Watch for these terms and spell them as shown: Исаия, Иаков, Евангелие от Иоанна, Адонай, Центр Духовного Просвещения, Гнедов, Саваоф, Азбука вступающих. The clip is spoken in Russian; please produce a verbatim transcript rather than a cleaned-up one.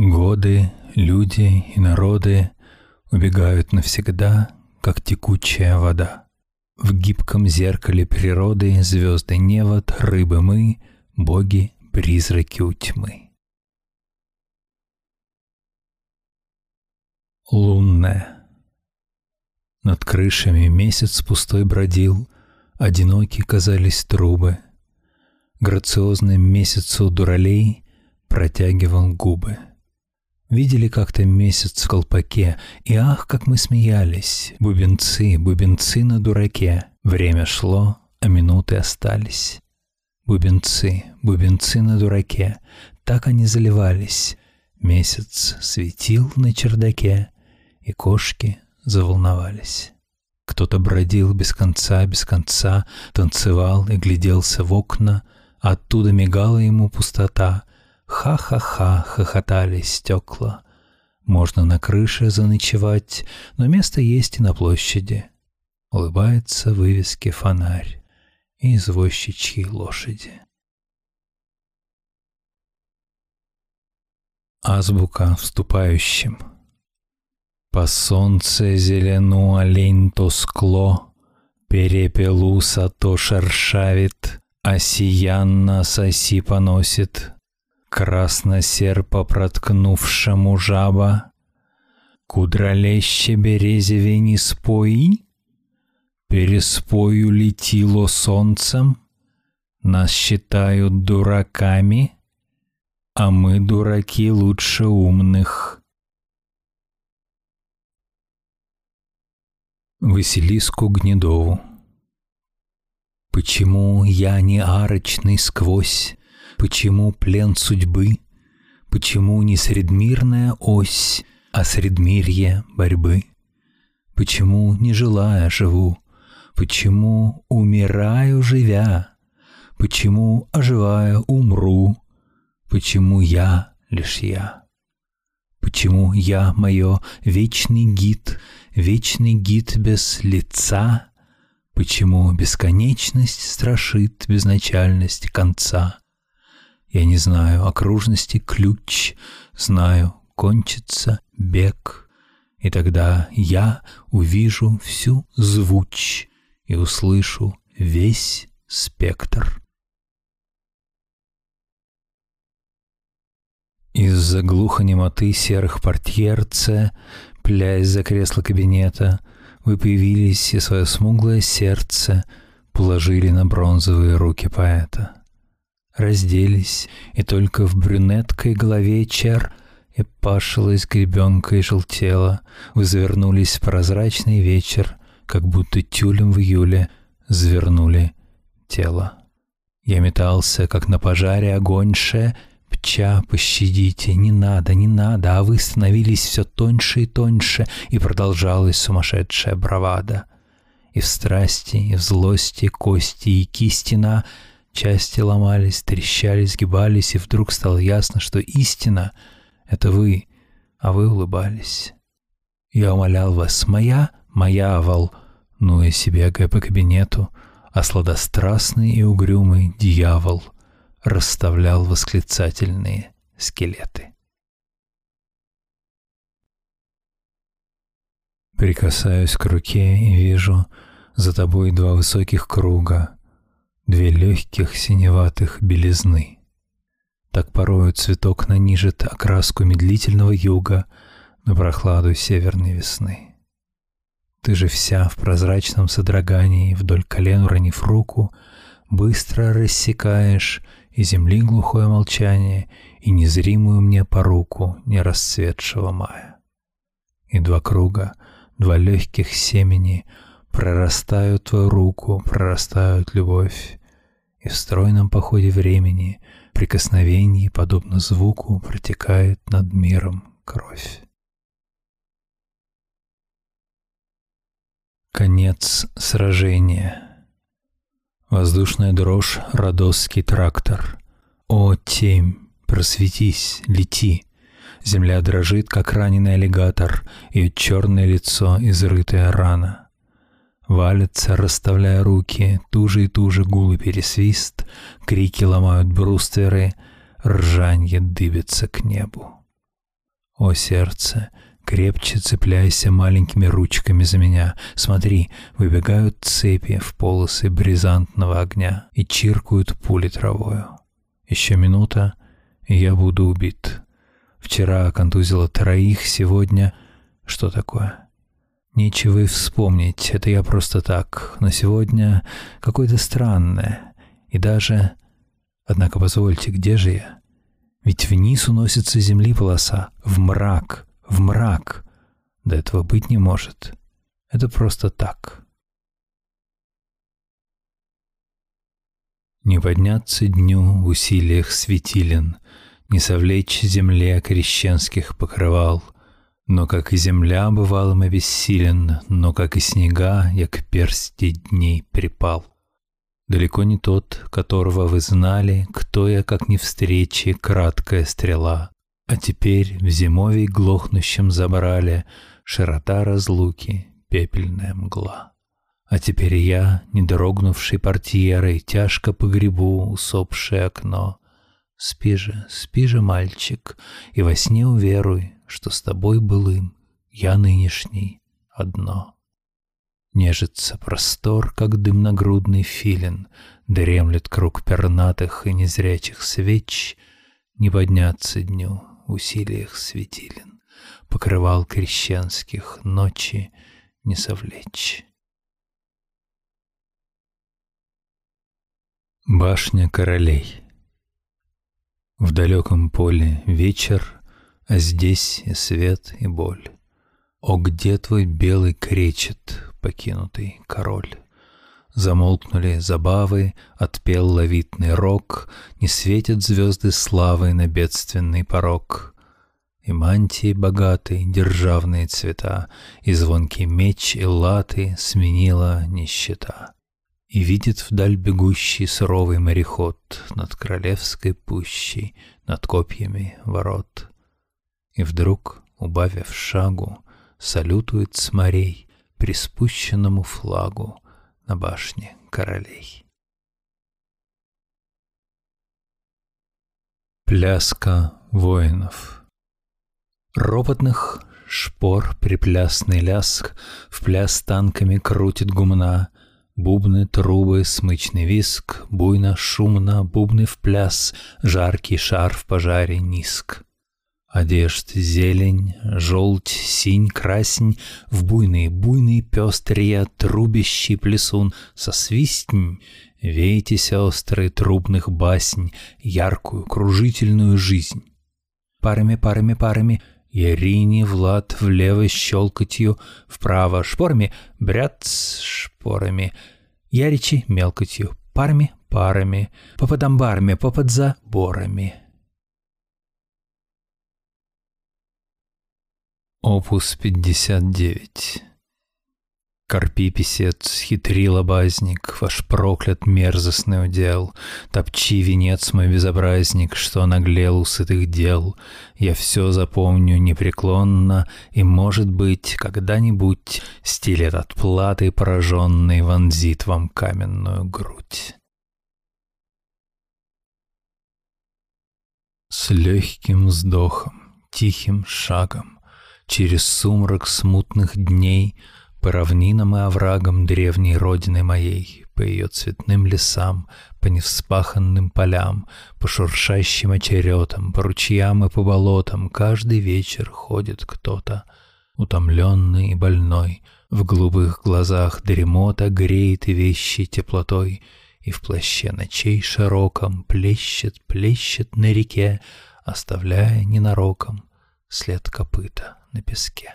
Годы, люди и народы убегают навсегда, как текучая вода. В гибком зеркале природы звезды невод, рыбы мы, боги, призраки у тьмы. Лунная. Над крышами месяц пустой бродил, одиноки казались трубы. Грациозным месяцу дуралей протягивал губы. Видели как-то месяц в колпаке, и ах, как мы смеялись, бубенцы, бубенцы на дураке. Время шло, а минуты остались. Бубенцы, бубенцы на дураке, так они заливались. Месяц светил на чердаке, и кошки заволновались. Кто-то бродил без конца, без конца, танцевал и гляделся в окна, а оттуда мигала ему пустота. Ха-ха-ха, хохотали стекла. Можно на крыше заночевать, но место есть и на площади. Улыбается вывески фонарь и извозчичьи лошади. Азбука вступающим. По солнце зелену олень то скло, перепелуса то шершавит, осиянно соси поносит. Красносерпа проткнувшему жаба, кудролеще березеве не спои, переспою летило солнцем, нас считают дураками, а мы, дураки, лучше умных. Василиску Гнедову. Почему я не арочный сквозь? Почему плен судьбы? Почему не средмирная ось, а средмирье борьбы? Почему не желая живу? Почему умираю живя? Почему оживая умру? Почему я лишь я? Почему я мое вечный гид, вечный гид без лица? Почему бесконечность страшит безначальность конца? Я не знаю окружности ключ, знаю, кончится бег. И тогда я увижу всю звучь и услышу весь спектр. Из-за глухонемоты серых портьерце, плясь за кресло кабинета, вы появились и свое смуглое сердце положили на бронзовые руки поэта. Разделись, и только в брюнеткой голове чар и пашилась гребенка и желтела. Вы завернулись в прозрачный вечер, как будто тюлем в июле завернули тело. Я метался, как на пожаре огоньше. Пча, пощадите, не надо, не надо, а вы становились все тоньше и тоньше, и продолжалась сумасшедшая бравада. И в страсти, и в злости, кости и кистина части ломались, трещали, сгибались, и вдруг стало ясно, что истина — это вы, а вы улыбались. Я умолял вас, моя, моя, волнуясь и бегая по кабинету, а сладострастный и угрюмый дьявол расставлял восклицательные скелеты. Прикасаюсь к руке и вижу за тобой два высоких круга, две легких синеватых белизны. Так порою цветок нанижит окраску медлительного юга на прохладу северной весны. Ты же вся в прозрачном содрогании, вдоль колен уронив руку, быстро рассекаешь и земли глухое молчание, и незримую мне поруку нерасцветшего мая. И два круга, два легких семени прорастают твою руку, прорастают любовь. И в стройном походе времени, прикосновений, подобно звуку, протекает над миром кровь. Конец сражения. Воздушная дрожь, Родосский трактор. О, темь, просветись, лети! Земля дрожит, как раненый аллигатор, ее черное лицо, изрытая рана. Валятся, расставляя руки, туже и туже гул и пересвист, крики ломают брустверы, ржанье дыбится к небу. О, сердце, крепче цепляйся маленькими ручками за меня. Смотри, выбегают цепи в полосы бризантного огня и чиркают пули травою. Еще минута, и я буду убит. Вчера контузило троих, сегодня... Что такое? Нечего и вспомнить, это я просто так. Но сегодня какое-то странное. И даже... Однако позвольте, где же я? Ведь вниз уносится земли полоса. В мрак, в мрак. До этого быть не может. Это просто так. Не подняться дню в усилиях светилен, не совлечь земле крещенских покрывал. Но как и земля бывалом и бессилен, но как и снега я к персти дней припал. Далеко не тот, которого вы знали, кто я, как не встречи, краткая стрела. А теперь в зимовий глохнущем забрале широта разлуки, пепельная мгла. А теперь я, не дрогнувший портьерой, тяжко погребу усопшее окно. Спи же, спи же, мальчик, и во сне уверуй, что с тобой былым я нынешний одно. Нежится простор, как дымногрудный филин, дремлет круг пернатых и незрячих свеч, не подняться дню в усилиях светилен, покрывал крещенских ночи не совлечь. Башня королей. В далеком поле вечер, а здесь и свет, и боль. О, где твой белый кречет, покинутый король? Замолкнули забавы, отпел лавитный рог, не светят звезды славы на бедственный порог. И мантии богатые, державные цвета, и звонкий меч, и латы сменила нищета. И видит вдаль бегущий суровый мореход над королевской пущей, над копьями ворот. И вдруг, убавив шагу, салютует с морей приспущенному флагу на башне королей. Пляска воинов. Ропотных шпор приплясный ляск, в пляс танками крутит гумна, бубны, трубы, смычный виск, буйно, шумно, бубны в пляс, жаркий шар в пожаре низк. Одежд зелень, желть, синь, красень, в буйный, буйный пестрия, трубящий плясун, сосвистнь, вейте, сестры, трубных баснь, яркую, кружительную жизнь. Парами, парами, парами, Ярине, Влад, влево щелкотью, вправо шпорами, бряц, шпорами, яричи, мелкотью, парами, парами, попод амбарами, попод заборами. Опус пятьдесят девять. Карпи-писец, хитрил обазник, ваш проклят мерзостный удел, топчи венец мой безобразник, что наглел у сытых дел. Я все запомню непреклонно, и, может быть, когда-нибудь стилет отплаты пораженный вонзит вам каменную грудь. С легким вздохом, тихим шагом, через сумрак смутных дней по равнинам и оврагам древней родины моей, по ее цветным лесам, по невспаханным полям, по шуршащим очеретам, по ручьям и по болотам каждый вечер ходит кто-то, утомленный и больной, в голубых глазах дремота греет и вещей теплотой, и в плаще ночей широком плещет, плещет на реке, оставляя ненароком след копыта на песке.